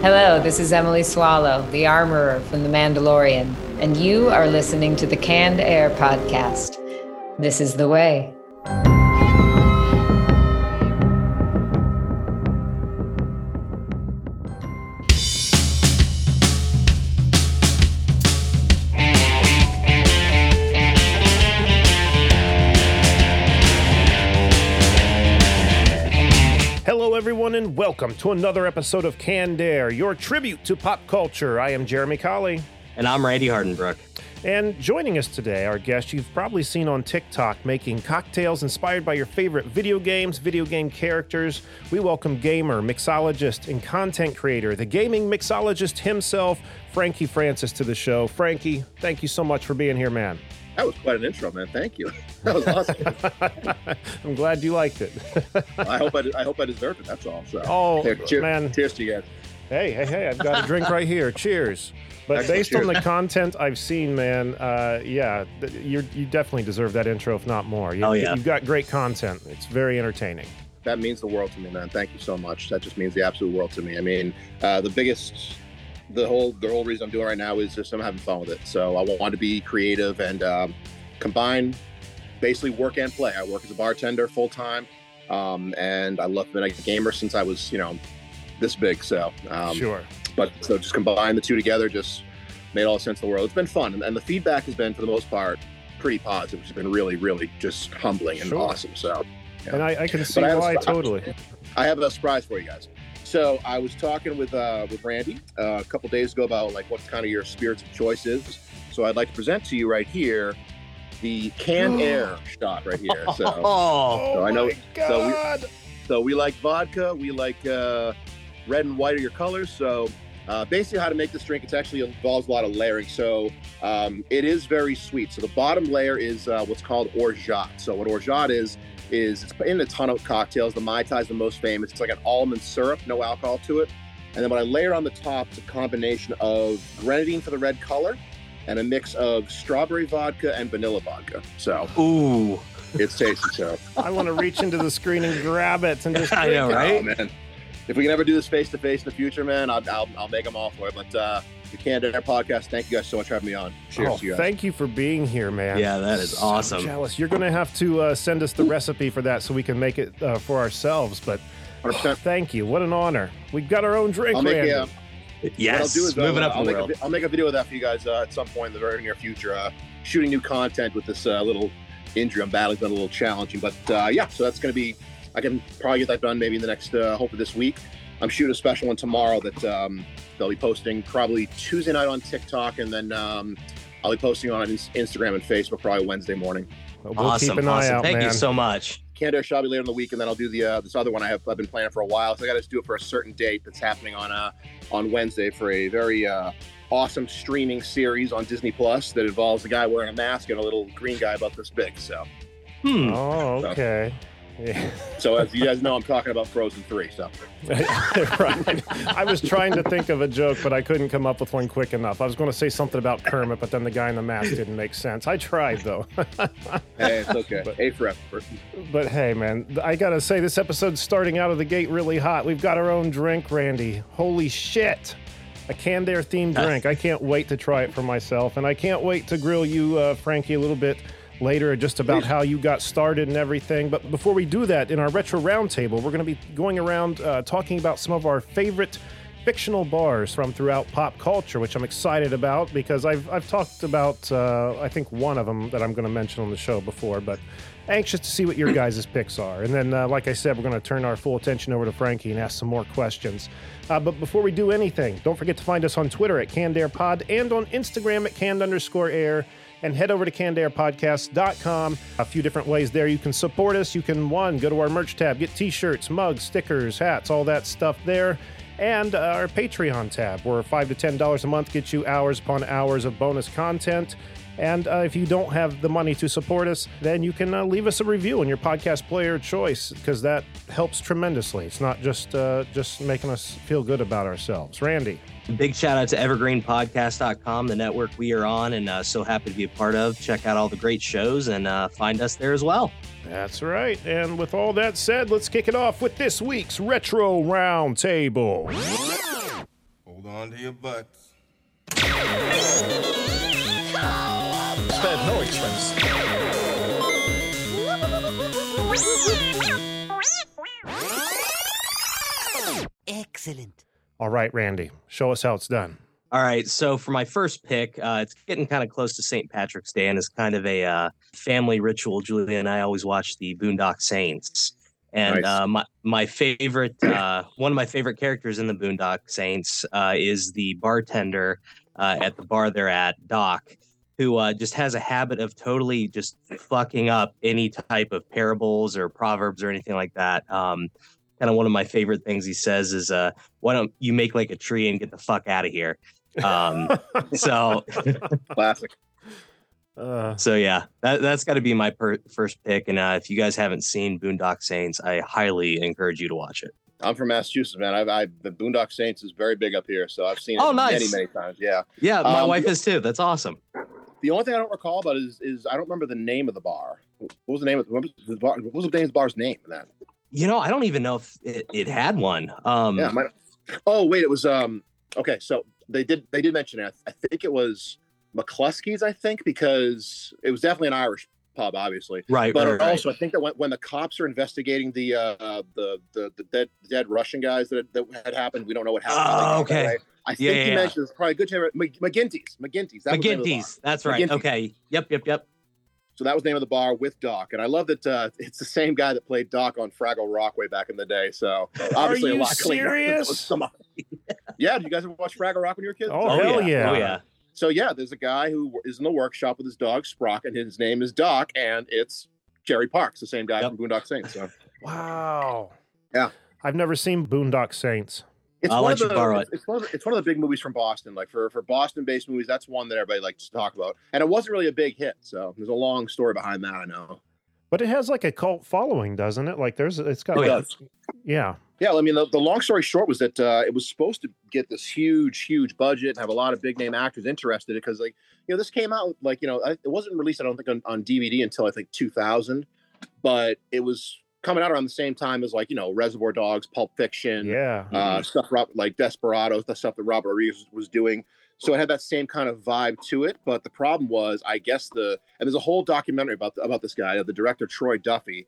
Hello, this is Emily Swallow, the armorer from The Mandalorian, and you are listening to the Canned Air podcast. This is the way. Everyone, and welcome to another episode of Canned Air, your tribute to pop culture. I am Jeremy Colley. And I'm Randy Hardenbrook. And joining us today, our guest you've probably seen on TikTok making cocktails inspired by your favorite video games, video game characters. We welcome gamer, mixologist, and content creator, the gaming mixologist himself, Frankie Francis, to the show. Frankie, thank you so much for being here, man. That was quite an intro, man. Thank you. That was awesome. I'm glad you liked it. I hope I deserved it. That's all. So. Oh, here, man. Cheers to you guys. Hey. I've got a drink right here. Cheers. But excellent. Based on the content I've seen, man, you definitely deserve that intro, if not more. You've got great content. It's very entertaining. That means the world to me, man. Thank you so much. That just means the absolute world to me. I mean, the whole reason I'm doing it right now is just I'm having fun with it. So I want to be creative and combine basically work and play. I work as a bartender full time, and I love being a gamer since I was this big. So sure, but so just combine the two together just made all the sense in the world. It's been fun, and the feedback has been for the most part pretty positive, which has been really, really just humbling and awesome. So yeah. And I can see why totally. I have a surprise for you guys. So I was talking with Randy a couple days ago about like what kind of your spirits of choice is. So I'd like to present to you right here the Canned Air shot right here. So we like vodka, we like red and white are your colors. So basically how to make this drink, it actually involves a lot of layering. So it is very sweet. So the bottom layer is what's called orgeat. So what orgeat is it's in a ton of cocktails. The Mai Tai is the most famous. It's like an almond syrup, no alcohol to it. And then what I layered on the top is a combination of grenadine for the red color and a mix of strawberry vodka and vanilla vodka. So, ooh, it's tasty. So I want to reach into the screen and grab it and just I know, right? Oh, man. If we can ever do this face to face in the future, man, I'll make them all for it. But the Canned Air podcast, thank you guys so much for having me on. Cheers to you guys. Thank you for being here, man. Yeah, that is awesome. I'm jealous. You're going to have to send us the recipe for that so we can make it for ourselves. But thank you. What an honor. We've got our own drink, Randy. Yes, moving up in the world. I'll make a video of that for you guys at some point in the very near future. Shooting new content with this little injury I'm battling has been a little challenging. But so that's going to be... I can probably get that done maybe in the next, hopefully this week. I'm shooting a special one tomorrow that they'll be posting probably Tuesday night on TikTok, and then I'll be posting on Instagram and Facebook probably Wednesday morning. Well, we'll keep an eye out, thank you so much. Canned Air shall be later in the week, and then I'll do the this other one I've been planning for a while. So I got to do it for a certain date that's happening on Wednesday for a very awesome streaming series on Disney Plus that involves a guy wearing a mask and a little green guy about this big. So. Oh, okay. So, yeah. So as you guys know, I'm talking about Frozen 3. So, right. I was trying to think of a joke, but I couldn't come up with one quick enough. I was going to say something about Kermit, but then the guy in the mask didn't make sense. I tried though. Hey, it's okay. But, A for effort. But hey, man, I gotta say this episode's starting out of the gate really hot. We've got our own drink, Randy. Holy shit! A Canned Air themed drink. I can't wait to try it for myself, and I can't wait to grill you, Frankie, a little bit later, just about how you got started and everything. But before we do that, in our retro roundtable, we're going to be going around talking about some of our favorite fictional bars from throughout pop culture, which I'm excited about because I've talked about, I think, one of them that I'm going to mention on the show before, but anxious to see what your guys' picks are. And then, like I said, we're going to turn our full attention over to Frankie and ask some more questions. But before we do anything, don't forget to find us on Twitter at CannedAirPod and on Instagram at Canned_Air. And head over to CannedAirPodcast.com. A few different ways there you can support us. You can, one, go to our merch tab, get t-shirts, mugs, stickers, hats, all that stuff there. And our Patreon tab, where $5 to $10 a month gets you hours upon hours of bonus content. And if you don't have the money to support us, then you can leave us a review on your podcast player of choice, because that helps tremendously. It's not just just making us feel good about ourselves. Randy. Big shout out to evergreenpodcast.com, the network we are on and so happy to be a part of. Check out all the great shows and find us there as well. That's right. And with all that said, let's kick it off with this week's Retro Roundtable. Hold on to your butts. Spared no expense. Excellent. All right, Randy, show us how it's done. All right, so for my first pick, it's getting kind of close to St. Patrick's Day and it's kind of a family ritual. Julia and I always watch the Boondock Saints. And nice. my favorite, one of my favorite characters in the Boondock Saints is the bartender at the bar they're at, Doc, who just has a habit of totally just fucking up any type of parables or proverbs or anything like that. Kind of one of my favorite things he says is, why don't you make like a tree and get the fuck out of here? So classic. So yeah, that's got to be my first pick. And if you guys haven't seen Boondock Saints, I highly encourage you to watch it. I'm from Massachusetts, man. The Boondock Saints is very big up here, so I've seen it many times. Yeah, yeah. My wife is too. That's awesome. The only thing I don't recall about is I don't remember the name of the bar. What was the name of the bar? What was the bar's name? Then you know, I don't even know if it had one. Yeah. It was okay. So they did mention it. I think it was McCluskey's. I think because it was definitely an Irish pub, obviously. Right. But right, also, right. I think that when the cops are investigating the dead Russian guys that had happened, we don't know what happened. Oh, okay. That, right? I think he mentioned it's probably a good time. McGinty's. McGinty's. That's right. McGinty's. Okay. Yep. So that was the name of the bar with Doc, and I love that it's the same guy that played Doc on Fraggle Rock way back in the day. So obviously, are you a lot serious? Yeah. Did you guys ever watch Fraggle Rock when you were kids? Oh hell yeah! Oh yeah. So yeah, there's a guy who is in the workshop with his dog Sprock, and his name is Doc, and it's Gerry Parkes, the same guy from Boondock Saints. So. Wow. Yeah. I've never seen Boondock Saints. It's one of the big movies from Boston. Like for Boston-based movies, that's one that everybody likes to talk about. And it wasn't really a big hit, so there's a long story behind that, I know. But it has like a cult following, doesn't it? Like Yeah. Yeah, I mean, the long story short was that it was supposed to get this huge, huge budget and have a lot of big-name actors interested because, like, you know, this came out, like, you know, it wasn't released, I don't think, on DVD until, I think, 2000. But it was coming out around the same time as, like, you know, Reservoir Dogs, Pulp Fiction, stuff like Desperados, the stuff that Robert Rodriguez was doing. So it had that same kind of vibe to it. But the problem was, I guess, and there's a whole documentary about this guy, the director Troy Duffy.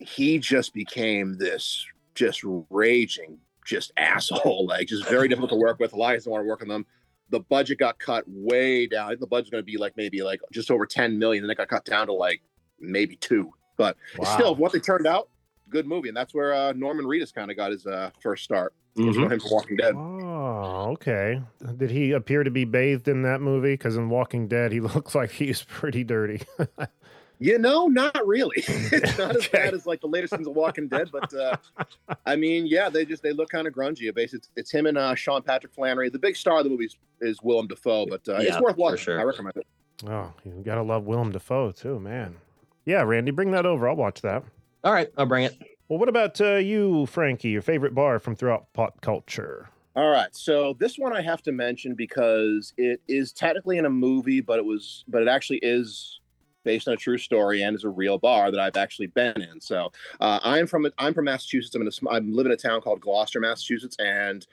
He just became this just raging, just asshole, like just very difficult to work with. Elias didn't want to work on them. The budget got cut way down. The budget's going to be like maybe like just over 10 million. And it got cut down to like maybe 2. But still, what they turned out, good movie. And that's where Norman Reedus kind of got his first start. Mm-hmm. Him from Walking Dead. Oh, okay. Did he appear to be bathed in that movie? Because in Walking Dead, he looks like he's pretty dirty. You know, not really. It's not as bad as like the latest ones of Walking Dead, but I mean, yeah, they look kind of grungy. Basically, it's him and Sean Patrick Flannery. The big star of the movie is Willem Dafoe, but it's worth watching. Sure. I recommend it. Oh, you gotta love Willem Dafoe too, man. Yeah, Randy, bring that over. I'll watch that. All right, I'll bring it. Well, what about you, Frankie? Your favorite bar from throughout pop culture? All right, so this one I have to mention because it is technically in a movie, but it actually is based on a true story and is a real bar that I've actually been in. So I'm from Massachusetts. I'm living in a town called Gloucester, Massachusetts. And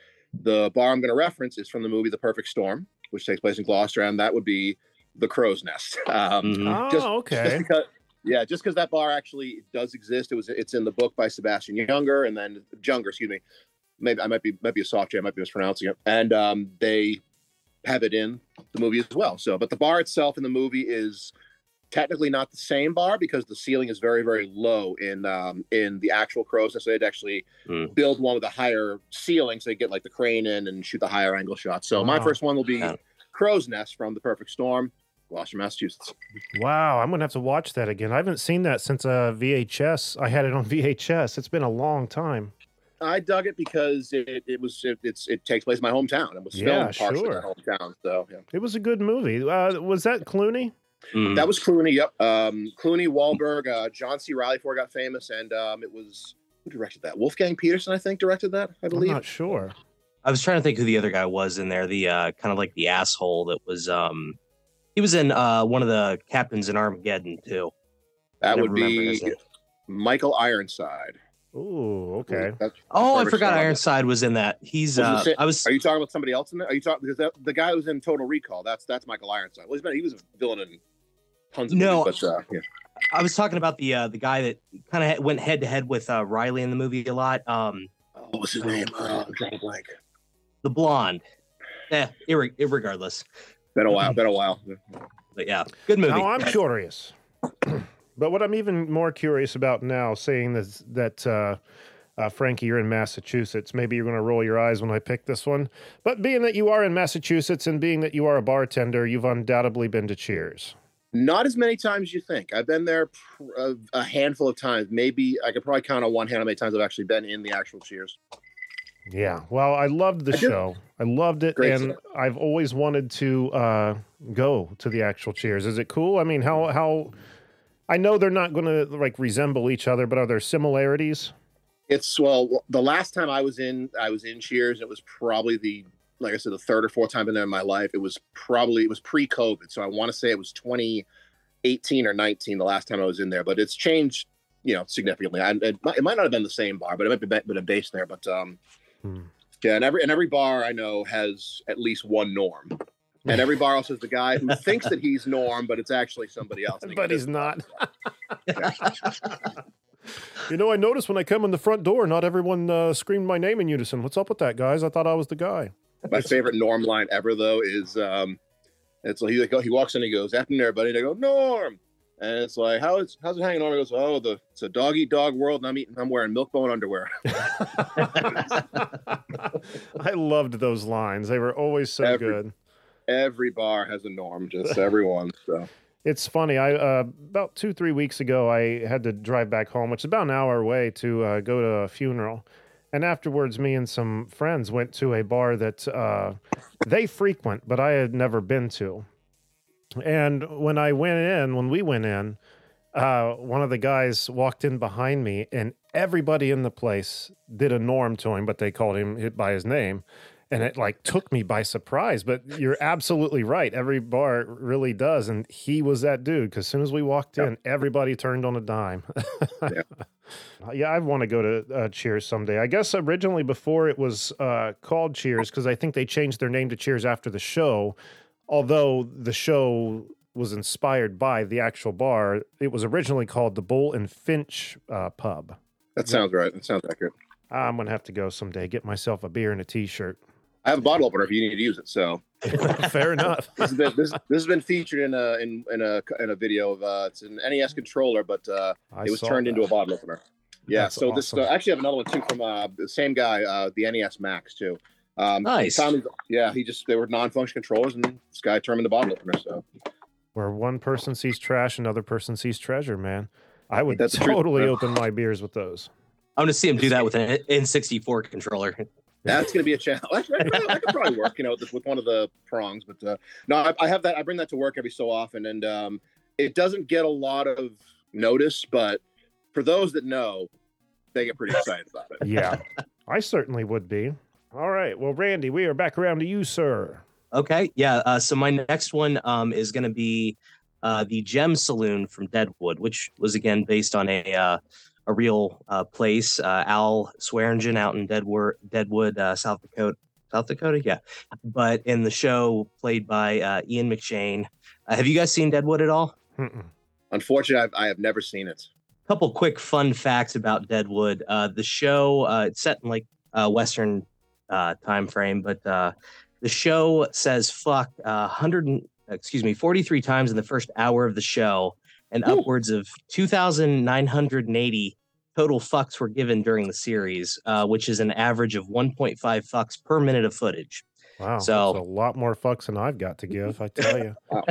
the bar I'm going to reference is from the movie The Perfect Storm, which takes place in Gloucester. And that would be the Crow's Nest. Okay. Just because that bar actually does exist. It's in the book by Sebastian Junger. Maybe I might be a soft J. I might be mispronouncing it. And they have it in the movie as well. So, but the bar itself in the movie is technically not the same bar because the ceiling is very, very low in the actual Crow's Nest. So they'd actually build one with a higher ceiling, so they get like the crane in and shoot the higher angle shot. So my first one will be Crow's Nest from The Perfect Storm, Gloucester, Massachusetts. Wow, I'm gonna have to watch that again. I haven't seen that since VHS. I had it on VHS. It's been a long time. I dug it because it takes place in my hometown. It was filmed partially in my hometown, so it was a good movie. Was that Clooney? That was Clooney. Yep, Clooney, Wahlberg, John C. Reilly before he got famous, and it was who directed that? Wolfgang Peterson, I think, directed that. I believe. I'm not sure. I was trying to think who the other guy was in there. The kind of like the asshole that was. He was in one of the captains in Armageddon too. That would be Michael Ironside. Ooh, okay. I forgot Ironside was in that. He's Are you talking about somebody else in there? Are you talking because the guy who's in Total Recall? That's Michael Ironside. Well, he was a villain in tons of movies. But, I was talking about the guy that kind of went head to head with Riley in the movie a lot. What was his name? The blonde. Irregardless. Been a while. But yeah, good movie. Now I'm curious. But what I'm even more curious about now, seeing this, that Frankie, you're in Massachusetts, maybe you're going to roll your eyes when I pick this one. But being that you are in Massachusetts and being that you are a bartender, you've undoubtedly been to Cheers. Not as many times as you think. I've been there a handful of times. Maybe I could probably count on one hand how many times I've actually been in the actual Cheers. Yeah, well, I loved the show. I loved it, and I've always wanted to go to the actual Cheers. Is it cool? I mean, how? I know they're not going to like resemble each other, but are there similarities? It's the last time I was in Cheers. It was probably the third or fourth time in there in my life. It was pre-COVID, so I want to say it was 2018 or 19 the last time I was in there. But it's changed, significantly. It might not have been the same bar, but it might have been based there. But yeah, and every bar I know has at least one Norm. And every bar else is the guy who thinks that he's Norm, but it's actually somebody else. But he's not. Yeah. I noticed when I come in the front door, not everyone screamed my name in unison. What's up with that, guys? I thought I was the guy. My favorite Norm line ever, though, is it's like he walks in and he goes, "Afternoon, everybody." And I go, "Norm." And it's like, how's it hanging on? He goes, "Oh, it's a dog-eat-dog world, and I'm wearing Milk-Bone underwear." I loved those lines. They were always so good. Every bar has a Norm, just everyone. So it's funny. I about 2-3 weeks ago, I had to drive back home, which is about an hour away, to go to a funeral. And afterwards, me and some friends went to a bar that they frequent, but I had never been to. And when we went in, one of the guys walked in behind me, and everybody in the place did a Norm to him, but they called him by his name. And it took me by surprise, but you're absolutely right. Every bar really does. And he was that dude. Cause as soon as we walked in, everybody turned on a dime. Yeah. I want to go to Cheers someday. I guess originally before it was called Cheers, cause I think they changed their name to Cheers after the show. Although the show was inspired by the actual bar, it was originally called the Bull and Finch Pub. That sounds right. That sounds accurate. I'm going to have to go someday, get myself a beer and a t-shirt. I have a bottle opener if you need to use it. So fair enough. This has been featured in a video of it's an NES controller, but it was turned into a bottle opener. Yeah. That's so awesome. This actually I have another one too from the same guy, the NES Max too. Nice. They were non-function controllers, and this guy turned into a bottle opener. So where one person sees trash, another person sees treasure. Man, I would totally open my beers with those. I'm gonna see him do that with an N64 controller. That's going to be a challenge. I could probably work, with one of the prongs. But no, I have that. I bring that to work every so often, and it doesn't get a lot of notice. But for those that know, they get pretty excited about it. Yeah, I certainly would be. All right. Well, Randy, we are back around to you, sir. Okay. Yeah. So my next one is going to be the Gem Saloon from Deadwood, which was, again, based on a real place, Al Swearingen out in Deadwood, South Dakota, yeah. But in the show, played by Ian McShane. Have you guys seen Deadwood at all? Mm-mm. Unfortunately, I have never seen it. Couple quick fun facts about Deadwood. The show, it's set in Western time frame, but the show says fuck 43 times in the first hour of the show, and upwards of 2,980 total fucks were given during the series, which is an average of 1.5 fucks per minute of footage. Wow, so that's a lot more fucks than I've got to give, I tell you. Wow.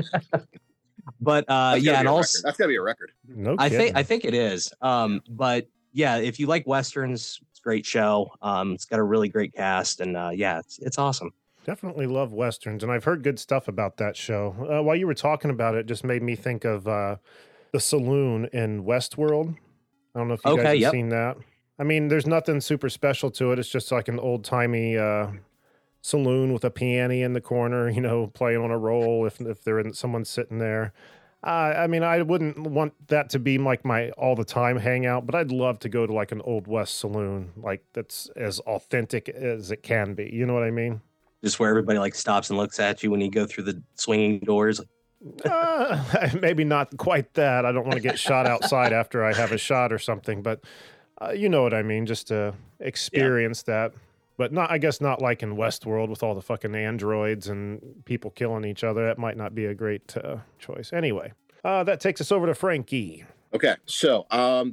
But yeah, and also that's gotta be a record. No, I think it is. But yeah, if you like westerns, it's a great show. It's got a really great cast, and yeah, it's awesome. Definitely love westerns, and I've heard good stuff about that show. While you were talking about it, just made me think of the saloon in Westworld. I don't know if you guys have seen that. I mean, there's nothing super special to it. It's just like an old timey saloon with a piano in the corner, you know, playing on a roll if there isn't someone sitting there. I mean, I wouldn't want that to be like my all-the-time hangout, but I'd love to go to like an Old West saloon, like that's as authentic as it can be. You know what I mean? Just where everybody like stops and looks at you when you go through the swinging doors. Maybe not quite that. I don't want to get shot outside after I have a shot or something, but you know what I mean, just to experience that. But not, I guess not like in Westworld with all the fucking androids and people killing each other. That might not be a great choice. Anyway, that takes us over to Frankie. Okay, so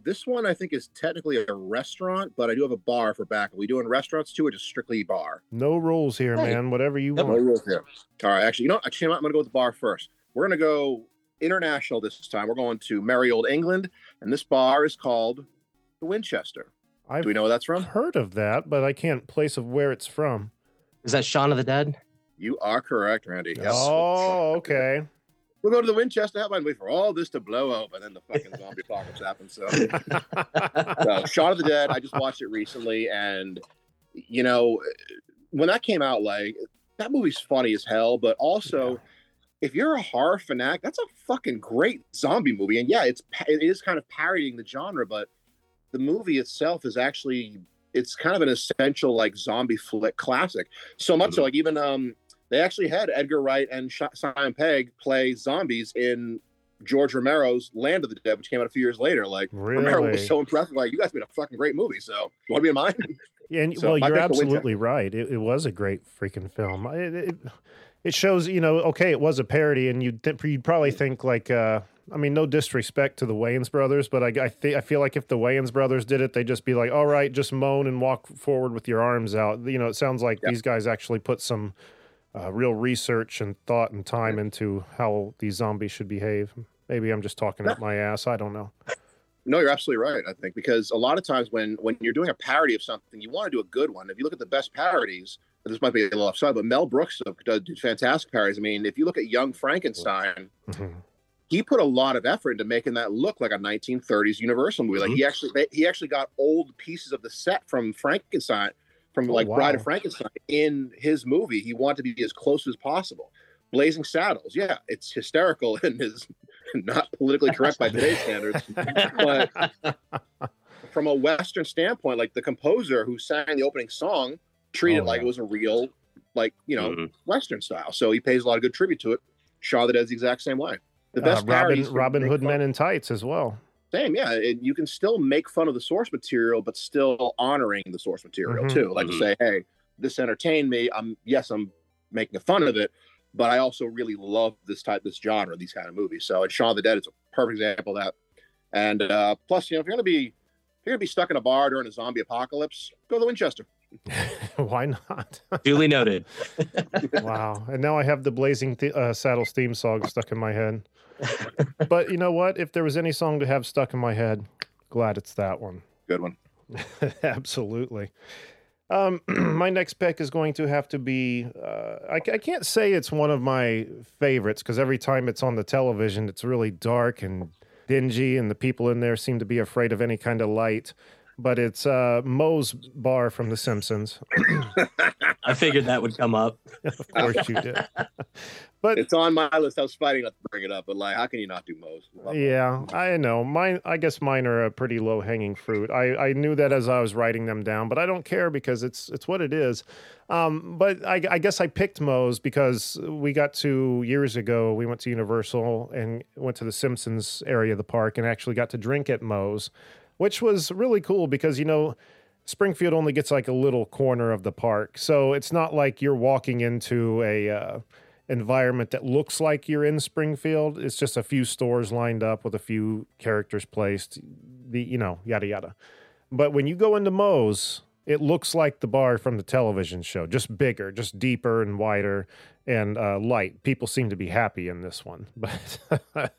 this one I think is technically a restaurant, but I do have a bar for back. Are we doing restaurants too, or just strictly bar? No rules here, man. Whatever you want. No rules here. All right, actually, you know what? Actually, I'm going to go with the bar first. We're going to go international this time. We're going to merry old England, and this bar is called the Winchester. Do we know where that's from? I've heard of that, but I can't place of where it's from. Is that Shaun of the Dead? You are correct, Randy. Yes. Oh, okay. We'll go to the Winchester Hotline, wait for all this to blow up, and then the fucking zombie apocalypse happens. So, Shaun of the Dead, I just watched it recently, and, you know, when that came out, like, that movie's funny as hell, but also, if you're a horror fanatic, that's a fucking great zombie movie, and yeah, it is kind of parodying the genre, but the movie itself is actually, it's kind of an essential like zombie flick classic. So much so like even they actually had Edgar Wright and Simon Pegg play zombies in George Romero's Land of the Dead, which came out a few years later. Like really? Romero was so impressed, like you guys made a fucking great movie. So you want to be in mine? Yeah, and so, well, you're absolutely right. It was a great freaking film. It shows, you know, okay, it was a parody, and you'd probably think like. I mean, no disrespect to the Wayans brothers, but I feel like if the Wayans brothers did it, they'd just be like, all right, just moan and walk forward with your arms out. You know, it sounds like these guys actually put some real research and thought and time into how these zombies should behave. Maybe I'm just talking up my ass. I don't know. No, you're absolutely right, I think, because a lot of times when you're doing a parody of something, you want to do a good one. If you look at the best parodies, this might be a little offside, but Mel Brooks did fantastic parodies. I mean, if you look at Young Frankenstein... Mm-hmm. He put a lot of effort into making that look like a 1930s Universal movie. Like he actually got old pieces of the set from Frankenstein, from Bride of Frankenstein, in his movie. He wanted to be as close as possible. Blazing Saddles, yeah, it's hysterical and is not politically correct by today's standards. But from a Western standpoint, like the composer who sang the opening song treated it like it was a real, like you know, Western style. So he pays a lot of good tribute to it. Shaun of the Dead's the exact same way. The best Robin Hood Men in Tights as well. Same, yeah. You can still make fun of the source material, but still honoring the source material too. Like to say, hey, this entertained me. I'm making fun of it, but I also really love this genre, these kind of movies. So, and Shaun of the Dead is a perfect example of that. And plus, you know, if you're gonna be stuck in a bar during a zombie apocalypse, go to the Winchester. Why not? Duly noted. Wow. And now I have the Blazing Saddles theme song stuck in my head. But you know what? If there was any song to have stuck in my head, glad it's that one. Good one. Absolutely. My next pick is going to have to be, I can't say it's one of my favorites because every time it's on the television, it's really dark and dingy and the people in there seem to be afraid of any kind of light. But it's Moe's bar from The Simpsons. I figured that would come up. Of course you did. But it's on my list. I was fighting not to bring it up, but like, how can you not do Moe's? Yeah, I know. I guess mine are a pretty low hanging fruit. I knew that as I was writing them down, but I don't care because it's what it is. But I guess I picked Moe's because we got to, years ago, we went to Universal and went to the Simpsons area of the park and actually got to drink at Moe's, which was really cool because, you know, Springfield only gets like a little corner of the park. So it's not like you're walking into a environment that looks like you're in Springfield. It's just a few stores lined up with a few characters placed, you know, yada, yada. But when you go into Moe's, it looks like the bar from the television show, just bigger, just deeper and wider and light. People seem to be happy in this one. But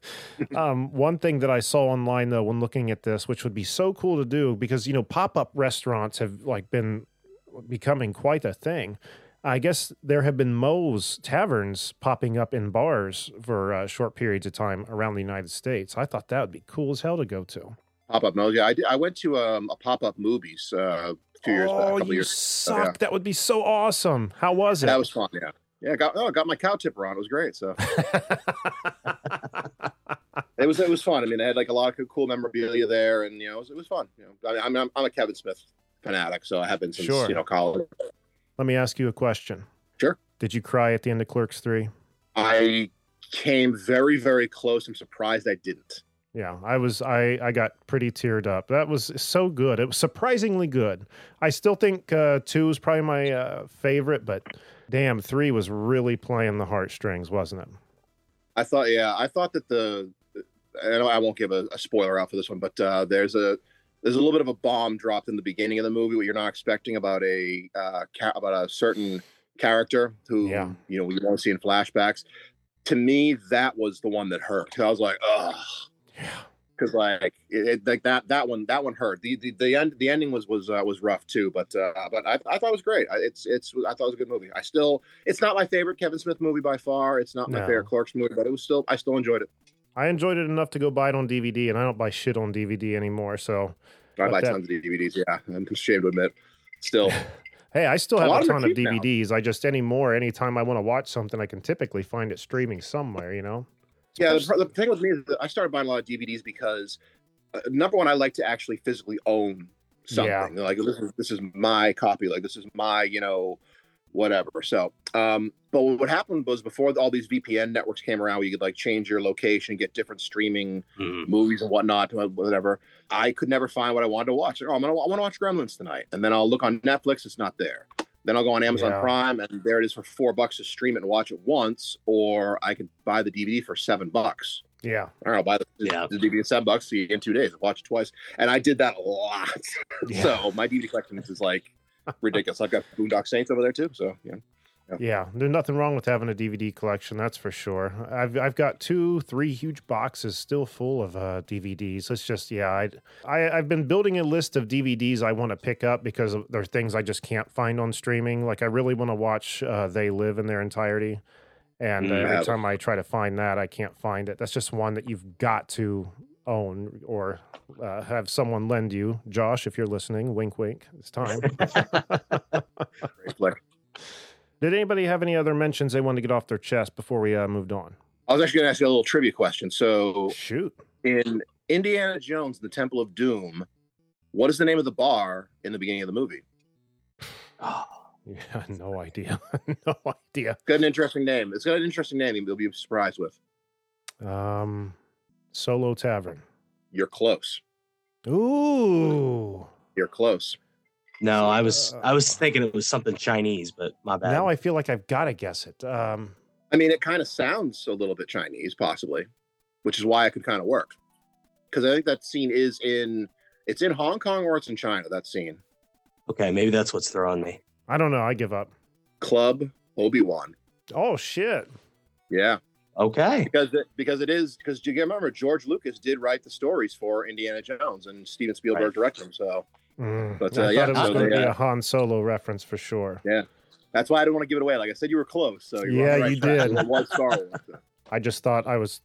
one thing that I saw online, though, when looking at this, which would be so cool to do because, you know, pop-up restaurants have like been becoming quite a thing. I guess there have been Moe's taverns popping up in bars for short periods of time around the United States. I thought that would be cool as hell to go to. Pop-up, no, yeah, I did. I went to a pop-up movies a couple years back. Oh, you suck! Yeah. That would be so awesome. How was it? That was fun. Yeah, yeah. I got my cow tipper on. It was great. So it was fun. I mean, I had like a lot of cool memorabilia there, and you know, it was fun. You know, I mean, I'm a Kevin Smith fanatic, so I have been since you know college. Let me ask you a question. Sure. Did you cry at the end of Clerks 3? I came very, very close. I'm surprised I didn't. Yeah, I got pretty teared up. That was so good. It was surprisingly good. I still think 2 is probably my favorite, but damn, 3 was really playing the heartstrings, wasn't it? I thought that I won't give a spoiler out for this one, but there's a little bit of a bomb dropped in the beginning of the movie what you're not expecting about a certain character who you know we won't see in flashbacks. To me, that was the one that hurt. I was like, ugh. Yeah, because like that one hurt. The ending was rough too. But I thought it was great. I thought it was a good movie. It's not my favorite Kevin Smith movie by far. It's not my favorite Clerks movie, but I still enjoyed it. I enjoyed it enough to go buy it on DVD, and I don't buy shit on DVD anymore. So I buy tons of DVDs. Yeah, I'm ashamed to admit. Still, hey, I still have a ton of DVDs. Now. I just anytime I want to watch something, I can typically find it streaming somewhere. You know. Yeah, the thing with me is that I started buying a lot of DVDs because, number one, I like to actually physically own something. Yeah. Like, this is my copy. Like, this is my, you know, whatever. So, but what happened was before all these VPN networks came around where you could, like, change your location, get different streaming movies and whatnot, whatever, I could never find what I wanted to watch. Like, oh, I want to watch Gremlins tonight. And then I'll look on Netflix. It's not there. Then I'll go on Amazon Prime, and there it is for $4 to stream it and watch it once, or I could buy the DVD for $7. Yeah. I don't know, buy the DVD for $7 in 2 days, watch it twice. And I did that a lot. Yeah. So my DVD collection is like ridiculous. I've got Boondock Saints over there too. So, yeah, there's nothing wrong with having a DVD collection, that's for sure. I've got 2-3 huge boxes still full of DVDs. It's just I've been building a list of DVDs I want to pick up because there are things I just can't find on streaming. Like I really want to watch They Live in their entirety, and every time I try to find that, I can't find it. That's just one that you've got to own or have someone lend you. Josh, if you're listening, wink, wink. It's time. Great flick. Did anybody have any other mentions they wanted to get off their chest before we moved on? I was actually going to ask you a little trivia question. So, shoot. In Indiana Jones, the Temple of Doom, what is the name of the bar in the beginning of the movie? Oh, yeah, no idea. No idea. Got an interesting name. It's got an interesting name you'll be surprised with. Solo Tavern. You're close. Ooh. You're close. No, I was thinking it was something Chinese, but my bad. Now I feel like I've got to guess it. I mean, it kind of sounds a little bit Chinese, possibly, which is why it could kind of work. Because I think that scene is it's in Hong Kong or it's in China, that scene. Okay, maybe that's what's throwing me. I don't know. I give up. Club Obi-Wan. Oh, shit. Yeah. Okay. Because you remember, George Lucas did write the stories for Indiana Jones and Steven Spielberg directed them, so... But I thought it was going to be a Han Solo reference for sure. Yeah, that's why I didn't want to give it away. Like I said, you were close. So you did. One star. I just thought I was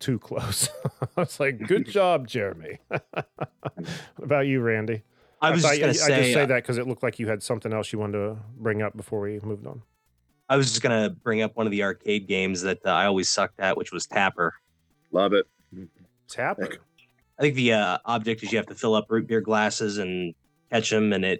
too close. I was like, "Good job, Jeremy." What about you, Randy? I just say that because it looked like you had something else you wanted to bring up before we moved on. I was just going to bring up one of the arcade games that I always sucked at, which was Tapper. Love it, Tapper. I think the object is you have to fill up root beer glasses and catch them, and I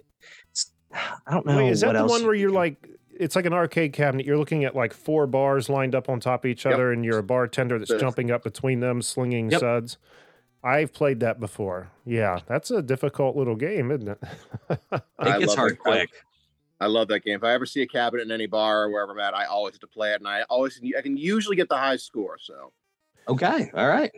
don't know. Wait, is that the one where you're like, it's like an arcade cabinet. You're looking at like 4 bars lined up on top of each other, and you're a bartender that's jumping up between them, slinging suds. I've played that before. Yeah, that's a difficult little game, isn't it? It gets hard quick. I love that game. If I ever see a cabinet in any bar or wherever I'm at, I always have to play it, and I can usually get the high score. So, okay, all right.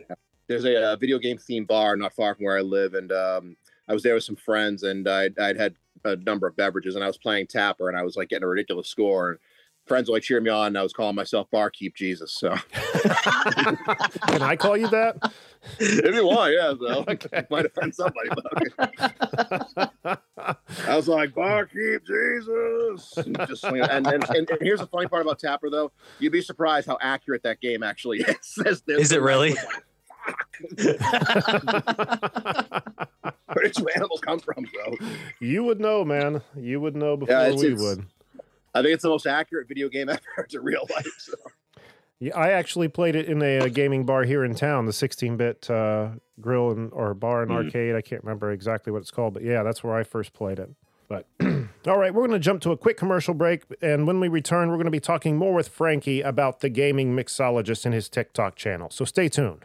There's a video game themed bar not far from where I live, and I was there with some friends, and I'd had a number of beverages, and I was playing Tapper, and I was like getting a ridiculous score. And friends were like cheering me on, and I was calling myself Barkeep Jesus. So, can I call you that? If you want, yeah. So okay. Might offend somebody. I was like, Barkeep Jesus. And just swinging. And here's the funny part about Tapper, though. You'd be surprised how accurate that game actually is. Is it really? Where did you animals come from, bro? You would know, man. You would know before we would. I think it's the most accurate video game ever to real life. So. Yeah, I actually played it in a gaming bar here in town, the 16-bit grill or bar and arcade. I can't remember exactly what it's called, but yeah, that's where I first played it. But all right, we're going to jump to a quick commercial break, and when we return, we're going to be talking more with Frankie about the gaming mixologist and his TikTok channel. So stay tuned.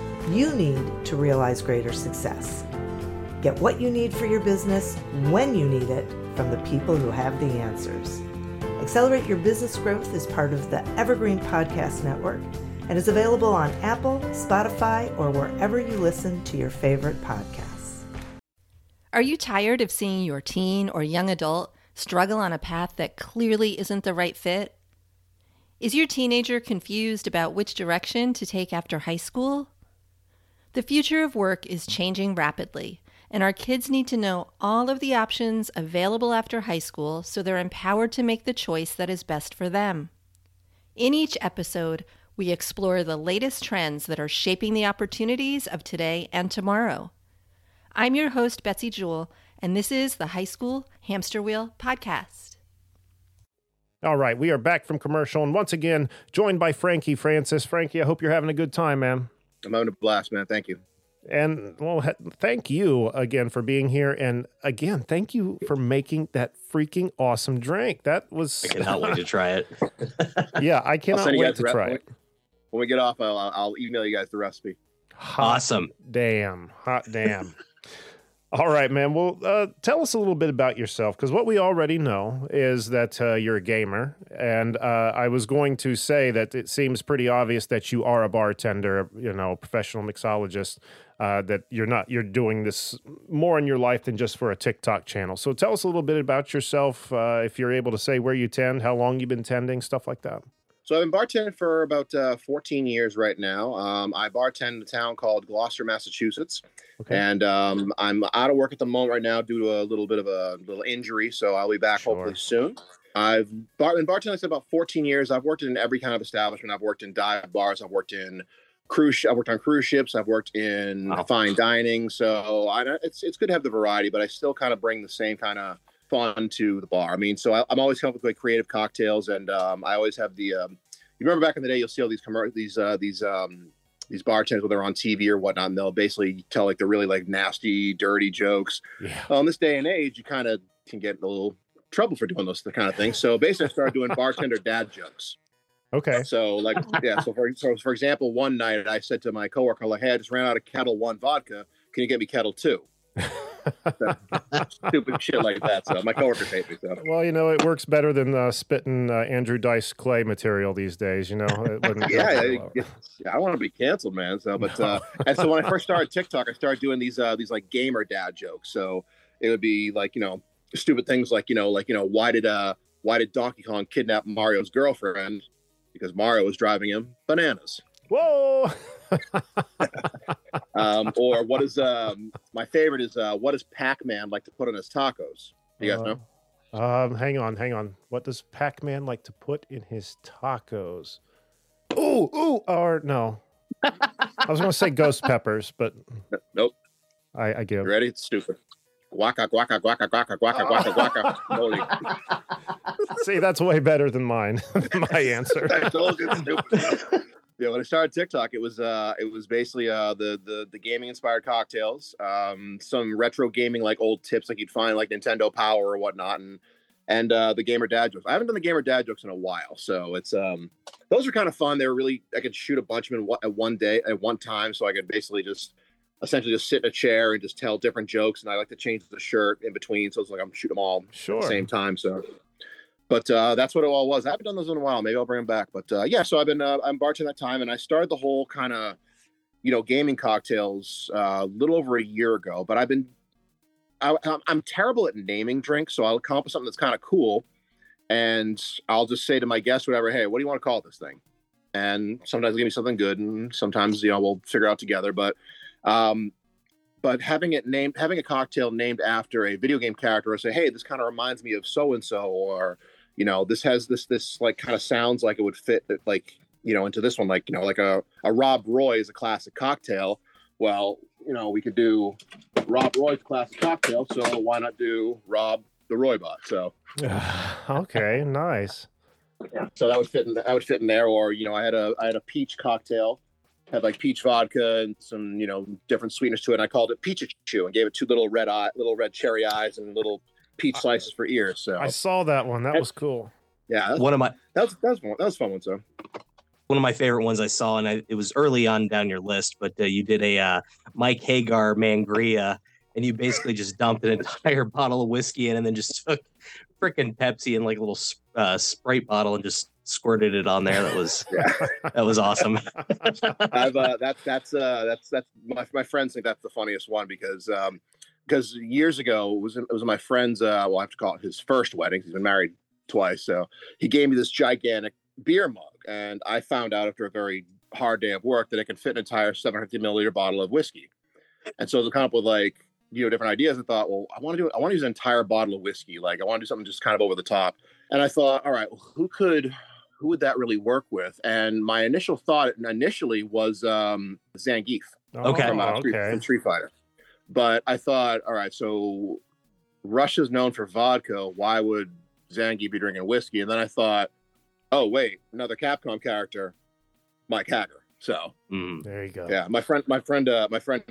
you need to realize greater success. Get what you need for your business when you need it from the people who have the answers. Accelerate Your Business Growth is part of the Evergreen Podcast Network and is available on Apple, Spotify, or wherever you listen to your favorite podcasts. Are you tired of seeing your teen or young adult struggle on a path that clearly isn't the right fit? Is your teenager confused about which direction to take after high school? The future of work is changing rapidly, and our kids need to know all of the options available after high school so they're empowered to make the choice that is best for them. In each episode, we explore the latest trends that are shaping the opportunities of today and tomorrow. I'm your host, Betsy Jewell, and this is the High School Hamster Wheel Podcast. All right, we are back from commercial, and once again, joined by Frankie Francis. Frankie, I hope you're having a good time, man. I'm having a blast, man. Thank you. And, well, thank you again for being here. And, again, thank you for making that freaking awesome drink. That was... I cannot wait to try it. Yeah, I cannot wait to try it. When we get off, I'll email you guys the recipe. Awesome. Damn. Hot damn. All right, man. Well, tell us a little bit about yourself, because what we already know is that you're a gamer, and I was going to say that it seems pretty obvious that you are a bartender, you know, a professional mixologist, that you're doing this more in your life than just for a TikTok channel. So tell us a little bit about yourself, if you're able to say where you tend, how long you've been tending, stuff like that. So I've been bartending for about 14 years right now. I bartend in a town called Gloucester, Massachusetts. Okay. And I'm out of work at the moment right now due to a little injury. So I'll be back hopefully soon. I've been bartending for about 14 years. I've worked in every kind of establishment. I've worked in dive bars. I've worked on cruise ships. I've worked in fine dining. So it's good to have the variety, but I still kind of bring the same kind of fun to the bar. I mean, so I'm always coming up with like creative cocktails, and I always have the. You remember back in the day, you'll see all these these bartenders, whether they're on TV or whatnot, and they'll basically tell like the really like nasty, dirty jokes. Yeah. Well, in this day and age, you kind of can get in a little trouble for doing those kind of things. So basically, I started doing bartender dad jokes. Okay. So like yeah. So for example, one night I said to my coworker, like, "Hey, I just ran out of Kettle 1 vodka. Can you get me Kettle 2?" Stupid shit like that. So my coworker paid me. So. Well, you know, it works better than spitting Andrew Dice Clay material these days. You know, I want to be canceled, man. So, but and so when I first started TikTok, I started doing these like gamer dad jokes. So it would be like, you know, stupid things like why did Donkey Kong kidnap Mario's girlfriend? Because Mario was driving him bananas. Whoa. Or what is my favorite is what does Pac-Man like to put on his tacos? You guys know? Hang on. What does Pac-Man like to put in his tacos? Ooh, or no. I was going to say ghost peppers, but nope. I give. You ready? It's stupid. Guaca, guaca, guaca, guaca, guaca, guaca, guaca. Holy. See, that's way better than mine. My answer. I told you it's stupid. Yeah, when I started TikTok, it was basically the gaming inspired cocktails, some retro gaming like old tips like you'd find like Nintendo Power or whatnot, and the gamer dad jokes. I haven't done the gamer dad jokes in a while, so it's those are kind of fun. They were really, I could shoot a bunch of them at one day at one time, so I could basically just. Essentially just sit in a chair and just tell different jokes. And I like to change the shirt in between. So it's like, I'm shooting them all at the same time. So, but that's what it all was. I haven't done those in a while. Maybe I'll bring them back. But yeah, so I've been, I'm bartending that time. And I started the whole kind of, gaming cocktails a little over a year ago. But I've been, I'm terrible at naming drinks. So I'll come up with something that's kind of cool. And I'll just say to my guests, whatever, hey, what do you want to call this thing? And sometimes they'll give me something good. And sometimes, we'll figure it out together. But having a cocktail named after a video game character, or say, hey, this kind of reminds me of so-and-so, or, this has this like kind of sounds like it would fit like, into this one, like, like a Rob Roy is a classic cocktail. Well, we could do Rob Roy's classic cocktail. So why not do Rob the Roybot? So, okay, nice. Yeah, so that would fit in, there. Or, I had a peach cocktail. Had like peach vodka and some, different sweetness to it. And I called it Peach-a-Chew and gave it two little red cherry eyes and little peach slices for ears. So I saw that one. That was cool. Yeah, that was fun one. So one of my favorite ones I saw, and it was early on down your list, but you did a Mike Hagger Mangria, and you basically just dumped an entire bottle of whiskey in, and then just took freaking Pepsi and like a little Sprite bottle and just squirted it on there. That was awesome. I've that's my friends think that's the funniest one because years ago it was my friend's well, I have to call it his first wedding. He's been married twice, so he gave me this gigantic beer mug, and I found out after a very hard day of work that it could fit an entire 750 milliliter bottle of whiskey. And so to come up with like different ideas, I thought, well, I want to use an entire bottle of whiskey. Like I want to do something just kind of over the top. And I thought, all right, well, who would that really work with? And my initial thought initially was Zangief. Okay. From Street Fighter. But I thought, all right, so Russia's known for vodka. Why would Zangief be drinking whiskey? And then I thought, oh, wait, another Capcom character, Mike Hagger. So there you go. Yeah, my friend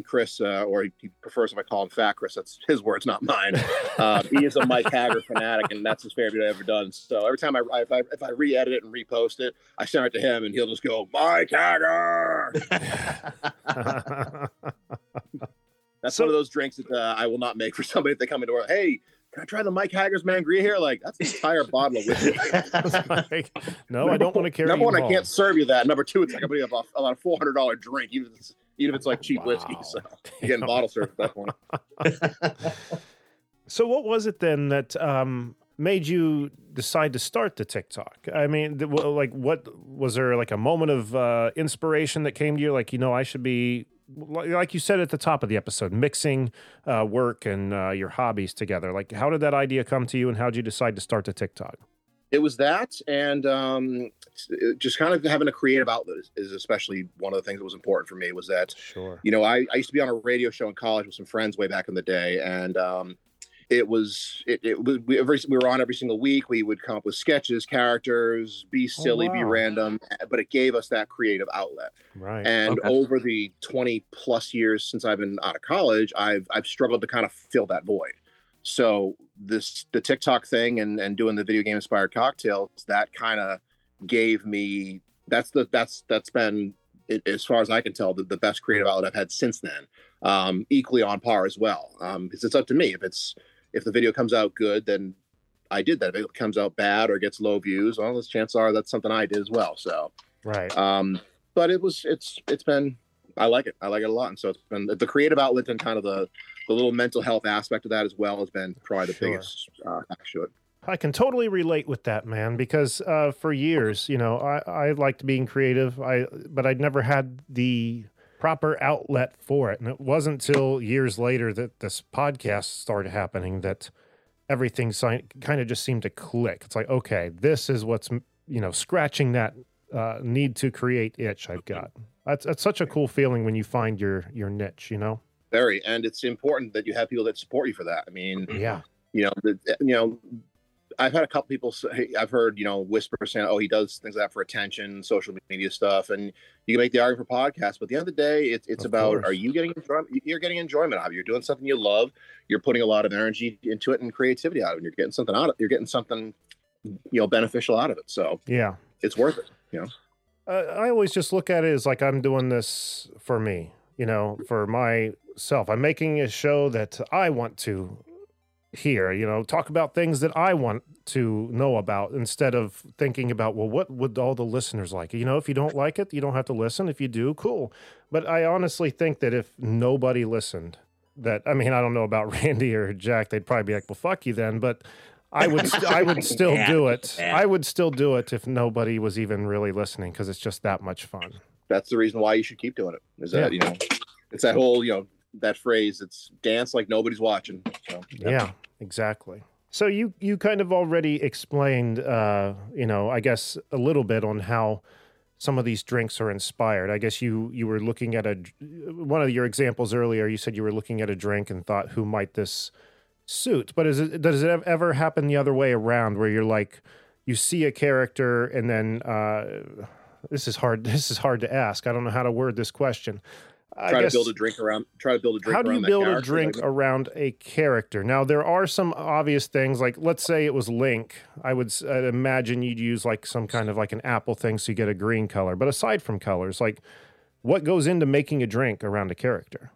Chris, or he prefers if I call him Fat Chris. That's his words, not mine. He is a Mike Hagger fanatic, and that's his favorite I've ever done. So every time if I re-edit it and repost it, I send it to him, and he'll just go Mike Hagger. That's one of those drinks that I will not make for somebody if they come into work. Hey, can I try the Mike Hagger's Mangria here? Like, that's an entire bottle of whiskey. Like, no, I don't want to carry it. Number one, I can't serve you that. Number two, it's like I'm going to have about a $400 drink, even if it's like cheap whiskey. So you're getting bottle served at that point. So what was it then that made you decide to start the TikTok? I mean, what was there like a moment of inspiration that came to you? Like, I should be... Like you said at the top of the episode, mixing work and your hobbies together. Like, how did that idea come to you, and how did you decide to start the TikTok? It was that, and just kind of having a creative outlet is especially one of the things that was important for me. Was that, I used to be on a radio show in college with some friends way back in the day, and we were on every single week. We would come up with sketches, characters, be silly, be random, but it gave us that creative outlet. Right. And over the 20 plus years since I've been out of college, I've struggled to kind of fill that void. So the TikTok thing and doing the video game inspired cocktails, that kind of gave me, that's been, as far as I can tell, the best creative outlet I've had since then. Equally on par as well. Because it's up to me if the video comes out good, then I did that. If it comes out bad or gets low views, well, those chances are that's something I did as well. So, right. But it's been, I like it a lot. And so it's been the creative outlet and kind of the little mental health aspect of that as well has been probably the biggest actually. I can totally relate with that, man, because for years, I liked being creative, but I'd never had the proper outlet for it. And it wasn't till years later that this podcast started happening that everything kind of just seemed to click. It's like, okay, this is what's, scratching that need to create itch I've got. That's such a cool feeling when you find your niche, Very. And it's important that you have people that support you for that. I mean, yeah, I've had a couple people say, I've heard, whisper saying, oh, he does things like that for attention, social media stuff. And you can make the argument for podcasts, but at the end of the day, it's about, are you getting enjoyment? You're getting enjoyment out of it. You're doing something you love. You're putting a lot of energy into it and creativity out of it. And you're getting something out of it. You're getting something, beneficial out of it. So yeah, it's worth it. I always just look at it as like, I'm doing this for me, for myself. I'm making a show that I want to hear, talk about things that I want to know about instead of thinking about, well, what would all the listeners like? If you don't like it, you don't have to listen. If you do, cool. But I honestly think that if nobody listened, I don't know about Randy or Jack, they'd probably be like, well, fuck you then. But I would still do it. Yeah. I would still do it if nobody was even really listening, because it's just that much fun. That's the reason why you should keep doing it. Is that it's that whole that phrase. It's dance like nobody's watching. So, yeah, exactly. So you kind of already explained, I guess a little bit on how some of these drinks are inspired. I guess you were looking at one of your examples earlier. You said you were looking at a drink and thought, who might this suit? But does it ever happen the other way around, where you're like, you see a character and then this is hard to ask, I don't know how to word this question. How do you build a drink around a character? Now there are some obvious things, like let's say it was Link, I'd imagine you'd use like some kind of like an apple thing, so you get a green color. But aside from colors, like what goes into making a drink around a character?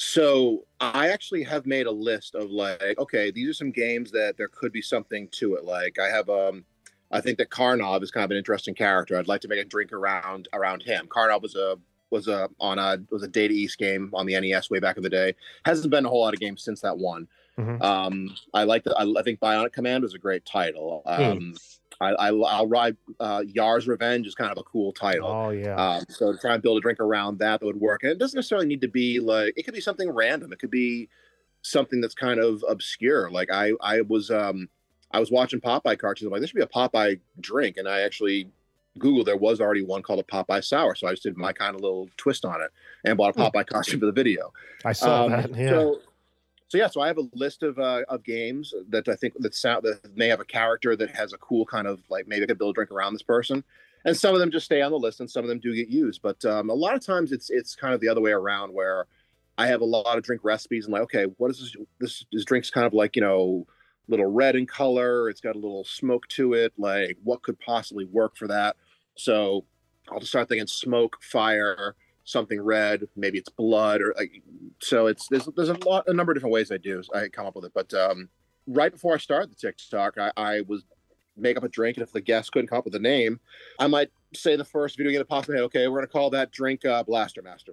So I actually have made a list of like, okay, these are some games that there could be something to it. Like I have, I think that Karnov is kind of an interesting character. I'd like to make a drink around him. Karnov was a Data East game on the NES way back in the day. Hasn't been a whole lot of games since that one. Mm-hmm. I think Bionic Command was a great title. I'll ride Yar's Revenge is kind of a cool title. Oh yeah. So to try and build a drink around that would work, and it doesn't necessarily need to be like, it could be something random. It could be something that's kind of obscure. Like I was watching Popeye cartoons. I'm like, there should be a Popeye drink, and I actually Googled, there was already one called a Popeye Sour, so I just did my kind of little twist on it and bought a Popeye costume for the video. I saw that. Yeah. So I have a list of games that I think that may have a character that has a cool kind of, like, maybe I could build a drink around this person. And some of them just stay on the list, and some of them do get used. But a lot of times it's kind of the other way around, where I have a lot of drink recipes and like, okay, what is this? This drink's kind of like, a little red in color. It's got a little smoke to it. Like, what could possibly work for that? So I'll just start thinking smoke, fire, something red, maybe it's blood, or like, so it's there's a number of different ways I come up with it. But right before I started the TikTok, I was make up a drink, and if the guest couldn't come up with a name, I might say the first video game that popped in my head, okay, we're gonna call that drink Blaster Master,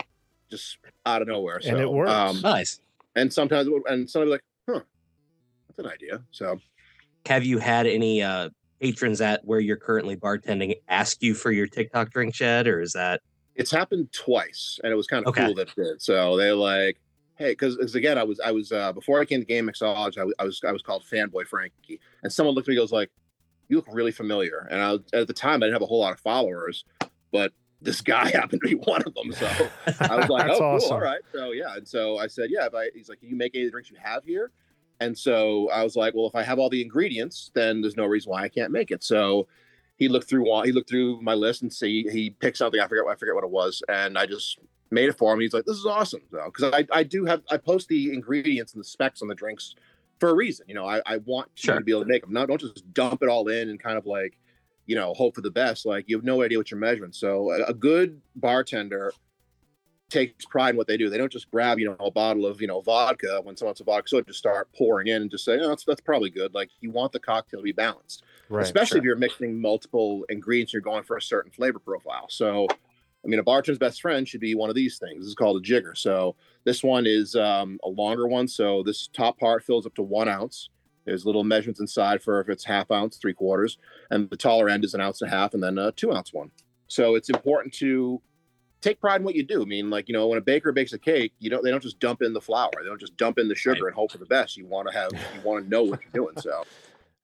just out of nowhere. So, and it works. Nice. And sometimes somebody like, that's an idea. So have you had any patrons at where you're currently bartending ask you for your TikTok drink shed, or is that? It's happened twice, and it was kind of cool that it did. So they're like, "Hey," because again, I was before I came to Game Mixology, I was called Fanboy Frankie, and someone looked at me and goes like, "You look really familiar." And at the time, I didn't have a whole lot of followers, but this guy happened to be one of them. So I was like, "Oh, cool, awesome. All right." So yeah, and so I said, "Yeah." He's like, "Can you make any of the drinks you have here?" And so I was like, "Well, if I have all the ingredients, then there's no reason why I can't make it." So he looked through my list and he picked something. I forget what it was, and I just made it for him. He's like, "This is awesome," though, because I post the ingredients and the specs on the drinks for a reason. I want you to be able to make them. Not don't just dump it all in and kind of like, hope for the best. Like, you have no idea what you're measuring. So a good bartender takes pride in what they do. They don't just grab a bottle of vodka when someone wants a vodka soda, just start pouring in and just say, "Oh, that's probably good." Like, you want the cocktail to be balanced, right, especially if you're mixing multiple ingredients. You're going for a certain flavor profile. So, I mean, a bartender's best friend should be one of these things. This is called a jigger. So this one is a longer one. So this top part fills up to 1 ounce. There's little measurements inside for if it's half ounce, 3/4, and the taller end is 1.5 ounces, and then a 2 ounce one. So it's important to take pride in what you do. I mean, like, when a baker bakes a cake, they don't just dump in the flour, they don't just dump in the sugar and hope for the best. You want to know what you're doing. So,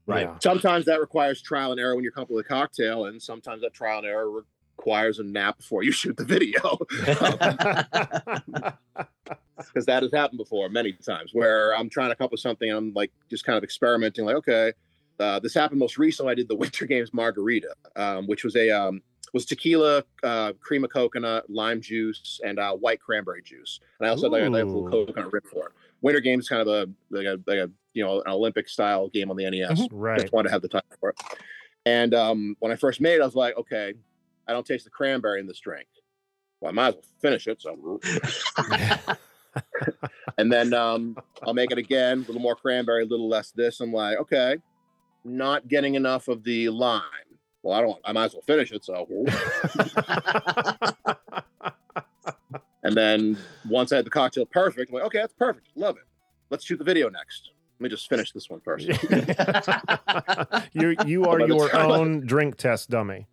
right. Yeah. Sometimes that requires trial and error when you're comfortable with a cocktail, and sometimes that trial and error requires a nap before you shoot the video. because that has happened before many times where I'm trying to accomplish something and I'm like just kind of experimenting, like, okay, this happened most recently. I did the Winter Games margarita, which was a was tequila, cream of coconut, lime juice, and white cranberry juice. And I also had like a little coconut rip for it. Winter Games is kind of a you know, an Olympic style game on the NES. Mm-hmm. Right. Just wanted to have the time for it. And when I first made it, I was like, okay, I don't taste the cranberry in this drink. Well, I might as well finish it. So, and then I'll make it again, a little more cranberry, a little less this. I'm like, okay, not getting enough of the lime. Well, I might as well finish it. So, and then once I had the cocktail perfect, I'm like, okay, that's perfect. Love it. Let's shoot the video next. Let me just finish this one first. you are your own drink test dummy.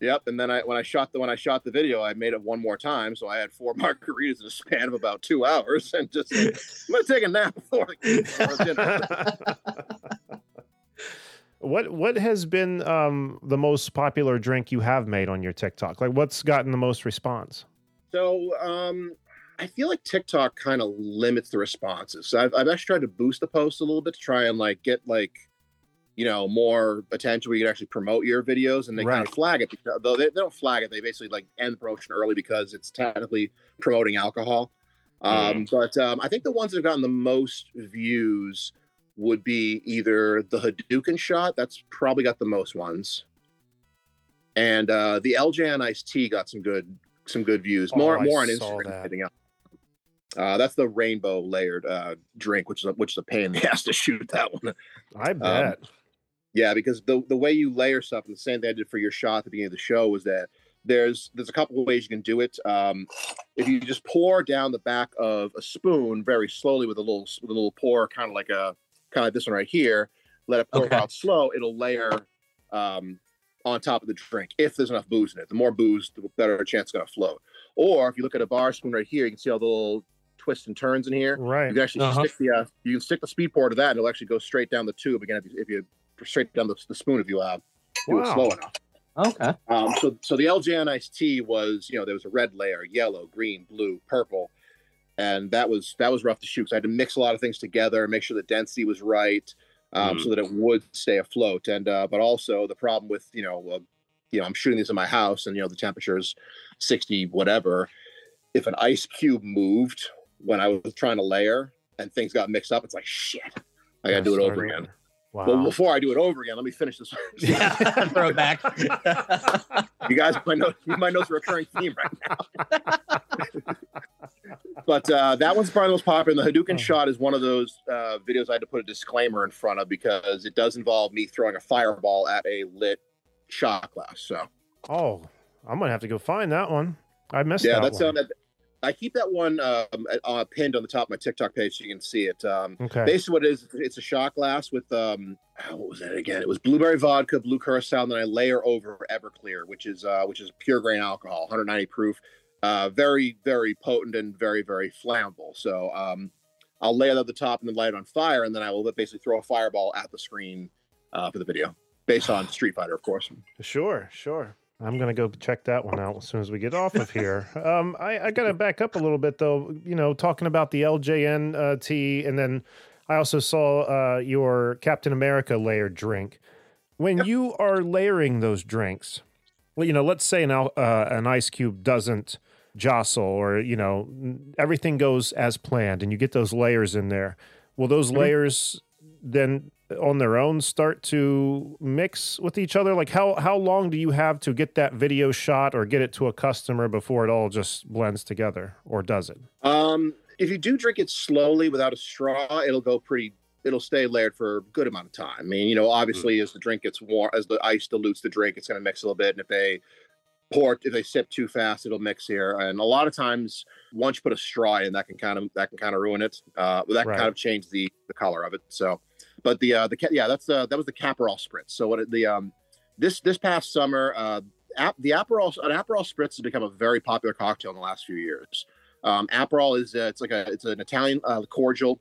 Yep. And then when I shot the video, I made it one more time. So I had 4 margaritas in a span of about 2 hours, and just like, I'm gonna take a nap before dinner. What has been the most popular drink you have made on your TikTok? Like, what's gotten the most response? So I feel like TikTok kind of limits the responses. So I've actually tried to boost the post a little bit to try and like get like, you know, more attention where you can actually promote your videos, and they kind of flag it, because, though they don't flag it. They basically like end the promotion early because it's technically promoting alcohol. But I think the ones that have gotten the most views would be either the Hadouken shot. That's probably got the most ones. And the LJN Iced Tea got some good views, more on Instagram than anything else. That's the rainbow layered drink, which is a pain in the ass to shoot that one. I bet. Yeah, because the way you layer stuff, and the same thing I did for your shot at the beginning of the show, was that there's a couple of ways you can do it. If you just pour down the back of a spoon very slowly with a little pour, kind of like this one right here, let it pour out slow. It'll layer on top of the drink if there's enough booze in it. The more booze, the better chance it's gonna float. Or if you look at a bar spoon right here, you can see all the little twists and turns in here. Right. You can actually stick the speed pour to that, and it'll actually go straight down the tube again if you straight down the spoon if you do it slow enough. Okay. So the LJN Iced Tea was, you know, there was a red layer, yellow, green, blue, purple, and that was rough to shoot because I had to mix a lot of things together, make sure the density was right, so that it would stay afloat. And but also the problem with, you know, I'm shooting this in my house, and you know the temperature is 60 whatever. If an ice cube moved when I was trying to layer and things got mixed up, it's like shit. I gotta do it over again. Wow. But before I do it over again, let me finish this. Yeah, throw it back. You guys might know it's a recurring theme right now. But that one's probably the most popular. And the Hadouken shot is one of those videos I had to put a disclaimer in front of because it does involve me throwing a fireball at a lit shot glass. So, I'm gonna have to go find that one. I missed that one. Yeah, that's I keep that one pinned on the top of my TikTok page so you can see it. Basically what it is, it's a shot glass with, what was that again? It was blueberry vodka, blue curacao, and then I layer over Everclear, which is pure grain alcohol, 190 proof. Very, very potent and very, very flammable. So I'll layer that at the top and then light it on fire, and then I will basically throw a fireball at the screen for the video, based on Street Fighter, of course. Sure. I'm going to go check that one out as soon as we get off of here. I got to back up a little bit, though, you know, talking about the LJN tea. And then I also saw your Captain America layered drink. When you are layering those drinks, well, you know, let's say an ice cube doesn't jostle, or, you know, everything goes as planned and you get those layers in there. Will those layers then on their own start to mix with each other? Like how long do you have to get that video shot or get it to a customer before it all just blends together, or does it? If you do drink it slowly without a straw, it'll stay layered for a good amount of time. I mean, you know, obviously as the drink gets warm, as the ice dilutes the drink, it's going to mix a little bit. And if they sip too fast, it'll mix here. And a lot of times once you put a straw in, that can kind of ruin it. Kind of change the color of it. So, but that was the Caporal Spritz. So what the this past summer, Aperol Spritz has become a very popular cocktail in the last few years. Aperol is it's an Italian cordial.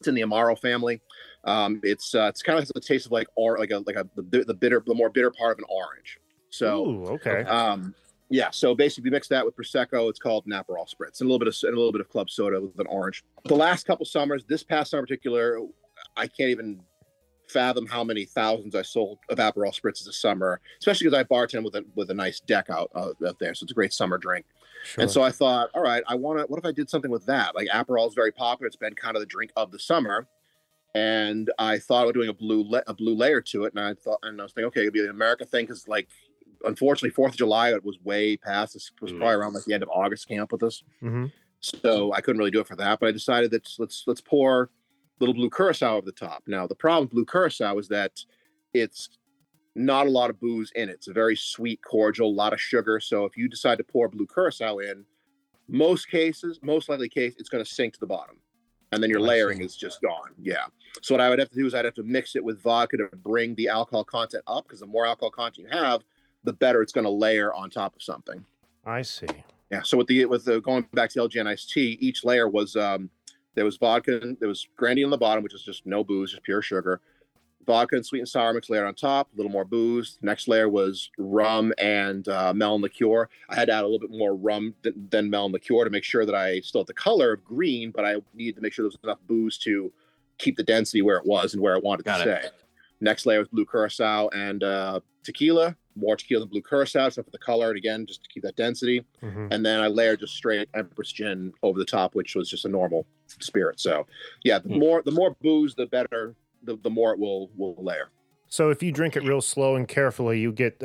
It's in the Amaro family. It's kind of has the taste of like the more bitter part of an orange. So, ooh, okay. Yeah, so basically mix that with Prosecco. It's called Aperol Spritz, and a little bit of club soda with an orange. The last couple summers, this past summer in particular, I can't even fathom how many thousands I sold of Aperol Spritzes this summer, especially because I bartend with a nice deck out there, so it's a great summer drink. Sure. And so I thought, all right, what if I did something with that? Like, Aperol is very popular; it's been kind of the drink of the summer. And I thought about doing a blue layer to it, and I was thinking, okay, it'd be an America thing, because like, unfortunately, 4th of July, it was way past. This was probably around like the end of August camp with us. Mm-hmm. So I couldn't really do it for that. But I decided that let's pour little blue curacao over the top. Now, the problem with blue curacao is that it's not a lot of booze in it. It's a very sweet cordial, a lot of sugar. So if you decide to pour blue curacao in, most likely case, it's going to sink to the bottom. And then your layering is just gone. Yeah. So what I would have to do is I'd have to mix it with vodka to bring the alcohol content up, because the more alcohol content you have, the better it's going to layer on top of something. I see. Yeah. So with the going back to LGN iced tea, each layer was there was vodka, there was brandy on the bottom, which is just no booze, just pure sugar. Vodka and sweet and sour mix layer on top, a little more booze. The next layer was rum and melon liqueur. I had to add a little bit more rum than melon liqueur to make sure that I still had the color of green, but I needed to make sure there was enough booze to keep the density where it was and where I wanted to stay. Next layer was blue curacao and tequila. More tequila than blue curacao, except for the color, and again, just to keep that density. Mm-hmm. And then I layered just straight Empress gin over the top, which was just a normal spirit. So, yeah, the more booze, the better. The more it will layer. So if you drink it real slow and carefully, you get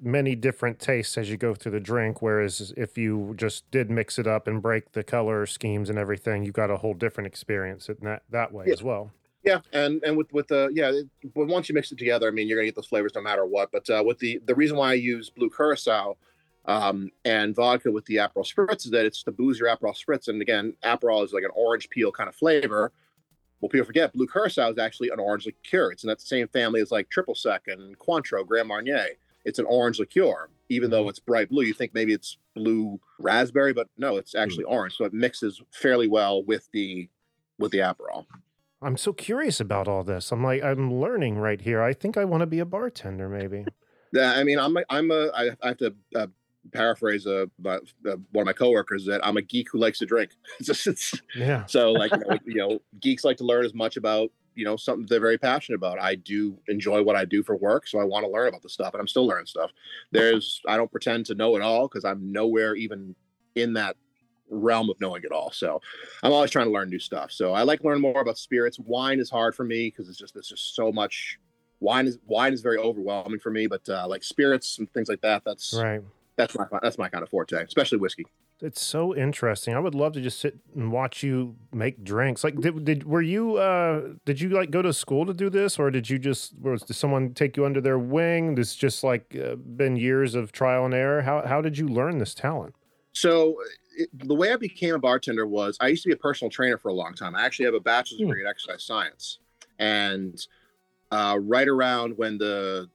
many different tastes as you go through the drink. Whereas if you just did mix it up and break the color schemes and everything, you got a whole different experience in that way as well. Yeah, and but once you mix it together, I mean, you're gonna get those flavors no matter what. But with the reason why I use blue curacao and vodka with the Aperol Spritz is that it's the boozier Aperol Spritz, and again, Aperol is like an orange peel kind of flavor. Well, people forget blue curacao is actually an orange liqueur. It's in that same family as like triple sec and Cointreau, Grand Marnier. It's an orange liqueur, even though it's bright blue. You think maybe it's blue raspberry, but no, it's actually orange. So it mixes fairly well with the Aperol. I'm so curious about all this. I'm learning right here. I think I want to be a bartender, maybe. Yeah, I mean, I have to paraphrase one of my coworkers that I'm a geek who likes to drink. Yeah. So like, you know, geeks like to learn as much about, you know, something they're very passionate about. I do enjoy what I do for work, so I want to learn about the stuff, and I'm still learning stuff. I don't pretend to know it all, because I'm nowhere even in that realm of knowing it all. So I'm always trying to learn new stuff. So I like learning more about spirits. Wine is hard for me, because it's just so much. Wine is very overwhelming for me, but like spirits and things like that, that's my kind of forte, especially whiskey. It's so interesting. I would love to just sit and watch you make drinks. Like, did you like go to school to do this, or did someone take you under their wing? This just like been years of trial and error. How did you learn this talent? So the way I became a bartender was I used to be a personal trainer for a long time. I actually have a bachelor's degree in exercise science, and right around when the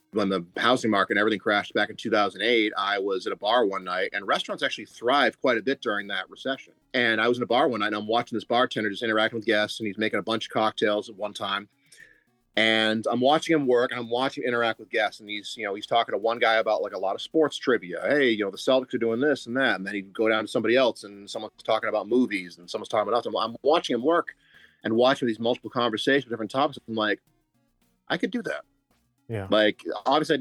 housing market and everything crashed back in 2008, I was at a bar one night, and restaurants actually thrived quite a bit during that recession. And I was in a bar one night, and I'm watching this bartender just interacting with guests, and he's making a bunch of cocktails at one time. And I'm watching him work, and I'm watching him interact with guests, and he's talking to one guy about like a lot of sports trivia. Hey, you know, the Celtics are doing this and that, and then he'd go down to somebody else, and someone's talking about movies, and someone's talking about nothing. I'm watching him work and watching these multiple conversations, different topics. I'm like, I could do that. Yeah. Like, obviously, I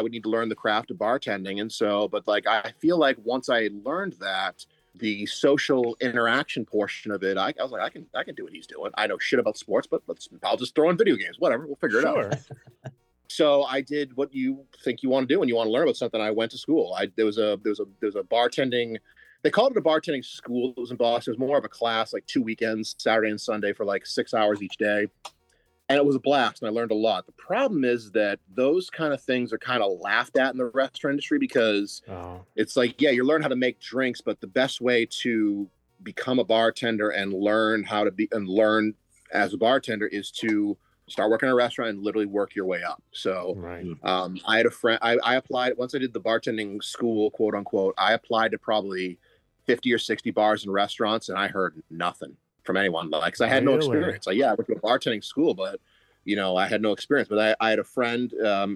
would need to learn the craft of bartending, and so, but like, I feel like once I learned that, the social interaction portion of it, I was like, I can do what he's doing. I know shit about sports, but I'll just throw in video games. Whatever, we'll figure it out. So I did what you think you want to do when you want to learn about something. I went to school. There was a bartending. They called it a bartending school. It was in Boston. It was more of a class, like 2 weekends, Saturday and Sunday, for like 6 hours each day, and it was a blast. And I learned a lot. The problem is that those kind of things are kind of laughed at in the restaurant industry, because it's like, yeah, you learn how to make drinks, but the best way to become a bartender and learn as a bartender is to start working at a restaurant and literally work your way up. So I had a friend, I applied, once I did the bartending school, quote unquote, I applied to probably 50 or 60 bars and restaurants, and I heard nothing from anyone. Like, cause I had no experience. Like, yeah, I went to a bartending school, but you know, I had no experience. But I had a friend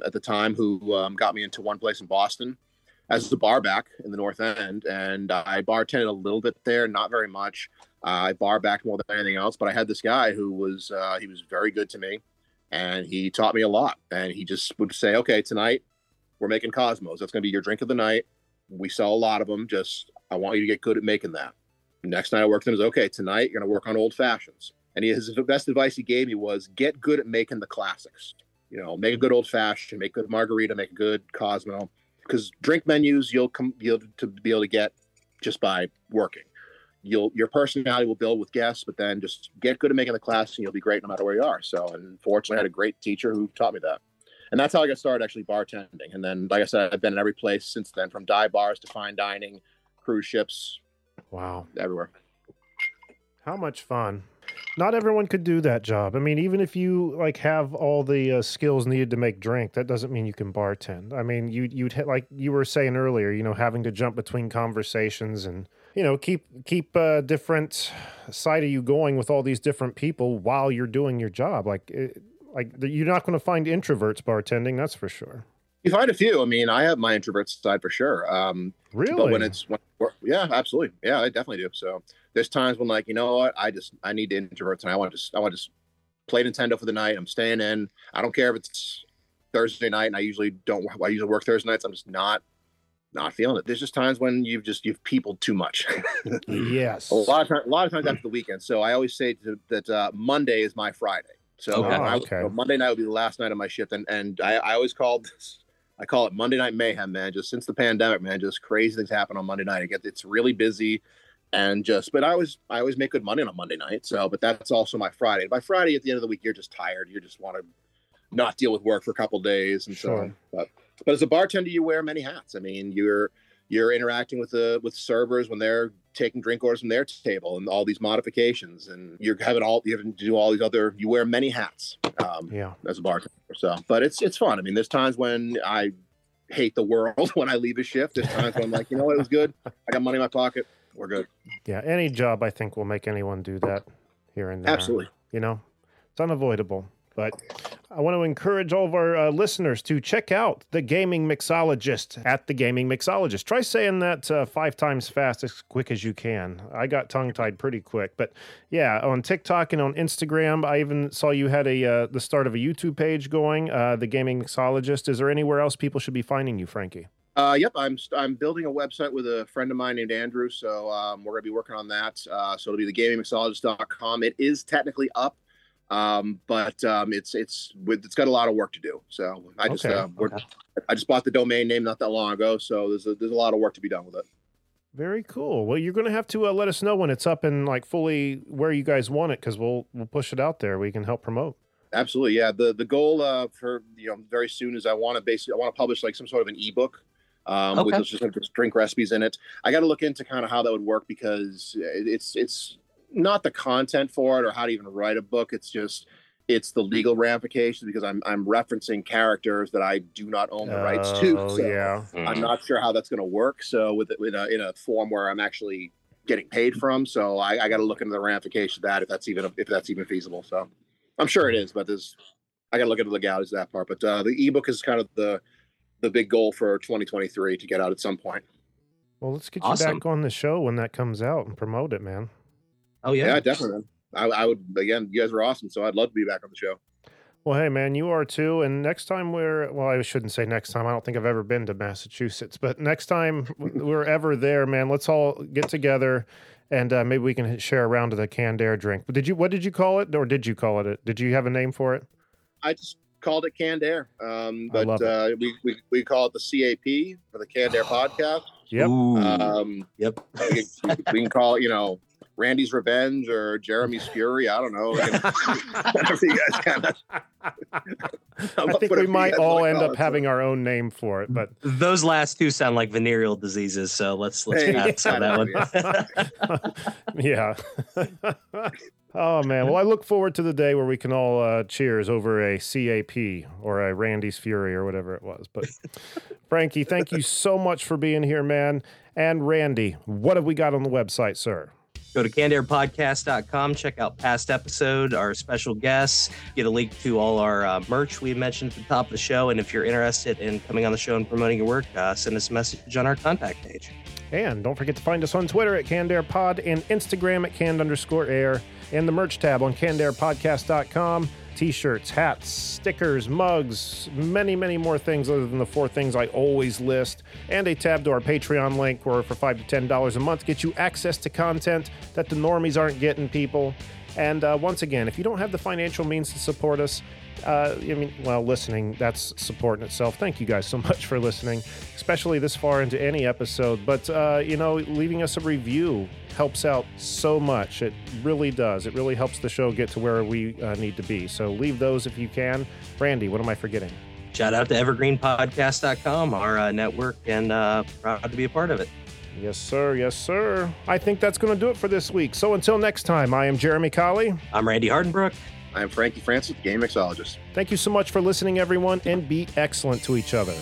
at the time who got me into one place in Boston. as the bar back in the North End, and I bartended a little bit there, not very much. I bar backed more than anything else, but I had this guy who was he was very good to me, and he taught me a lot. And he just would say, "Okay, tonight we're making Cosmos. That's going to be your drink of the night. We sell a lot of them. Just I want you to get good at making that." Next night I worked with him. Okay, tonight you're going to work on old fashions. And his best advice he gave me was get good at making the classics. You know, make a good old fashioned, make a good margarita, make a good Cosmo. Because drink menus you'll be able to get just by working. Your personality will build with guests, but then just get good at making the class, and you'll be great no matter where you are. So, and fortunately, I had a great teacher who taught me that, and that's how I got started actually bartending. And then, like I said, I've been in every place since then, from dive bars to fine dining, cruise ships. Wow, everywhere. How much fun! Not everyone could do that job. I mean, even if you like have all the skills needed to make drink, that doesn't mean you can bartend. I mean, you'd like you were saying earlier, you know, having to jump between conversations and. You know, keep a different side of you going with all these different people while you're doing your job. Like you're not going to find introverts bartending, that's for sure. You find a few. I mean, I have my introvert side for sure. Really? But yeah, absolutely. Yeah, I definitely do. So there's times when like, you know what, I need the introverts and I want to just play Nintendo for the night. I'm staying in. I don't care if it's Thursday night, and I usually work Thursday nights. I'm just not feeling it. There's just times when you've peopled too much. Yes. A lot of times after the weekend. So I always say that Monday is my Friday. So, so Monday night will be the last night of my shift. And I always call it Monday night mayhem, man. Just since the pandemic, man, just crazy things happen on Monday night. It's really busy and but I always make good money on a Monday night. So, but that's also my Friday. By Friday at the end of the week, you're just tired. You just want to not deal with work for a couple of days and sure. So on. But as a bartender, you wear many hats. I mean, you're interacting with servers when they're taking drink orders from their table and all these modifications, and you wear many hats as a bartender. So, but it's fun. I mean, there's times when I hate the world when I leave a shift. There's times when I'm like, you know what, it was good. I got money in my pocket. We're good. Yeah, any job I think will make anyone do that here and there. Absolutely. You know, it's unavoidable. But I want to encourage all of our listeners to check out The Gaming Mixologist at The Gaming Mixologist. Try saying that 5 times fast, as quick as you can. I got tongue-tied pretty quick. But yeah, on TikTok and on Instagram, I even saw you had the start of a YouTube page going, The Gaming Mixologist. Is there anywhere else people should be finding you, Frankie? Yep, I'm building a website with a friend of mine named Andrew, so we're going to be working on that. So it'll be thegamingmixologist.com. It is technically up. But it's got a lot of work to do. So I just bought the domain name not that long ago. So there's a lot of work to be done with it. Very cool. Well, you're going to have to let us know when it's up and like fully where you guys want it. Cause we'll push it out there. We can help promote. Absolutely. Yeah. The goal, for, you know, very soon is I want to publish like some sort of an ebook, with just like drink recipes in it. I got to look into kind of how that would work because it's not the content for it or how to even write a book. It's just, it's the legal ramifications because I'm referencing characters that I do not own the rights to. Oh, so yeah. I'm not sure how that's going to work. So in a form where I'm actually getting paid from. So I got to look into the ramifications of that if that's even feasible. So I'm sure it is, but I got to look into the legalities of that part. But the ebook is kind of the big goal for 2023 to get out at some point. Well, let's get you back on the show when that comes out and promote it, man. Oh, yeah, definitely. I would, again, you guys are awesome, so I'd love to be back on the show. Well, hey, man, you are too. And next time I shouldn't say next time. I don't think I've ever been to Massachusetts. But next time we're ever there, man, let's all get together and maybe we can share a round of the Canned Air drink. But what did you call it? Or did you call it? Did you have a name for it? I just called it Canned Air. But I love it. We call it the CAP for the Canned Air podcast. Yep. Yep. We can call it, you know, Randy's Revenge or Jeremy's Fury. I don't know. Whatever you guys have. I think we might all end up having our own name for it. But those last two sound like venereal diseases. So let's pass on that one. Yeah. Oh, man. Well, I look forward to the day where we can all cheers over a CAP or a Randy's Fury or whatever it was. But Frankie, thank you so much for being here, man. And Randy, what have we got on the website, sir? Go to cannedairpodcast.com, check out past episode, our special guests, get a link to all our merch we mentioned at the top of the show. And if you're interested in coming on the show and promoting your work, send us a message on our contact page. And don't forget to find us on Twitter at Canned Air Pod and Instagram at canned_air and the merch tab on cannedairpodcast.com. T-shirts, hats, stickers, mugs, many, many more things other than the four things I always list, and a tab to our Patreon link where for $5 to $10 a month gets you access to content that the normies aren't getting, people. And once again, if you don't have the financial means to support us, listening, that's support in itself. Thank you guys so much for listening, especially this far into any episode. But, leaving us a review helps out so much. It really does. It really helps the show get to where we need to be. So leave those if you can. Randy, what am I forgetting? Shout out to evergreenpodcast.com, our network, and proud to be a part of it. Yes, sir. Yes, sir. I think that's going to do it for this week. So until next time, I am Jeremy Colley. I'm Randy Hardenbrook. I'm Frankie Francis, the Game Mixologist. Thank you so much for listening, everyone, and be excellent to each other.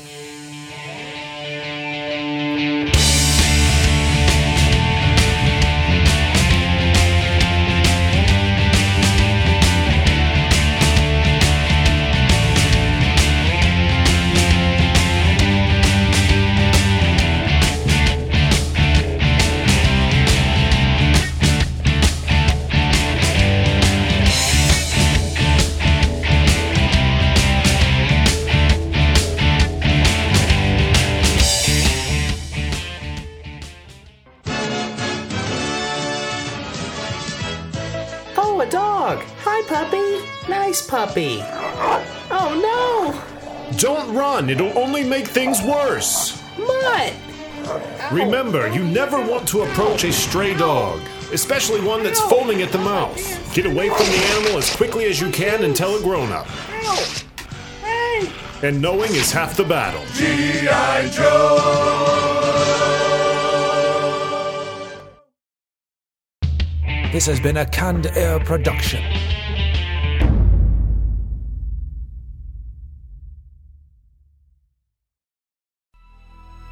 Puppy. Oh no! Don't run, it'll only make things worse. Mutt! Remember, you never want to approach a stray dog, especially one that's foaming at the mouth. Get away from the animal as quickly as you can and tell a grown-up. And knowing is half the battle. G.I. Joe! This has been a Canned Air production.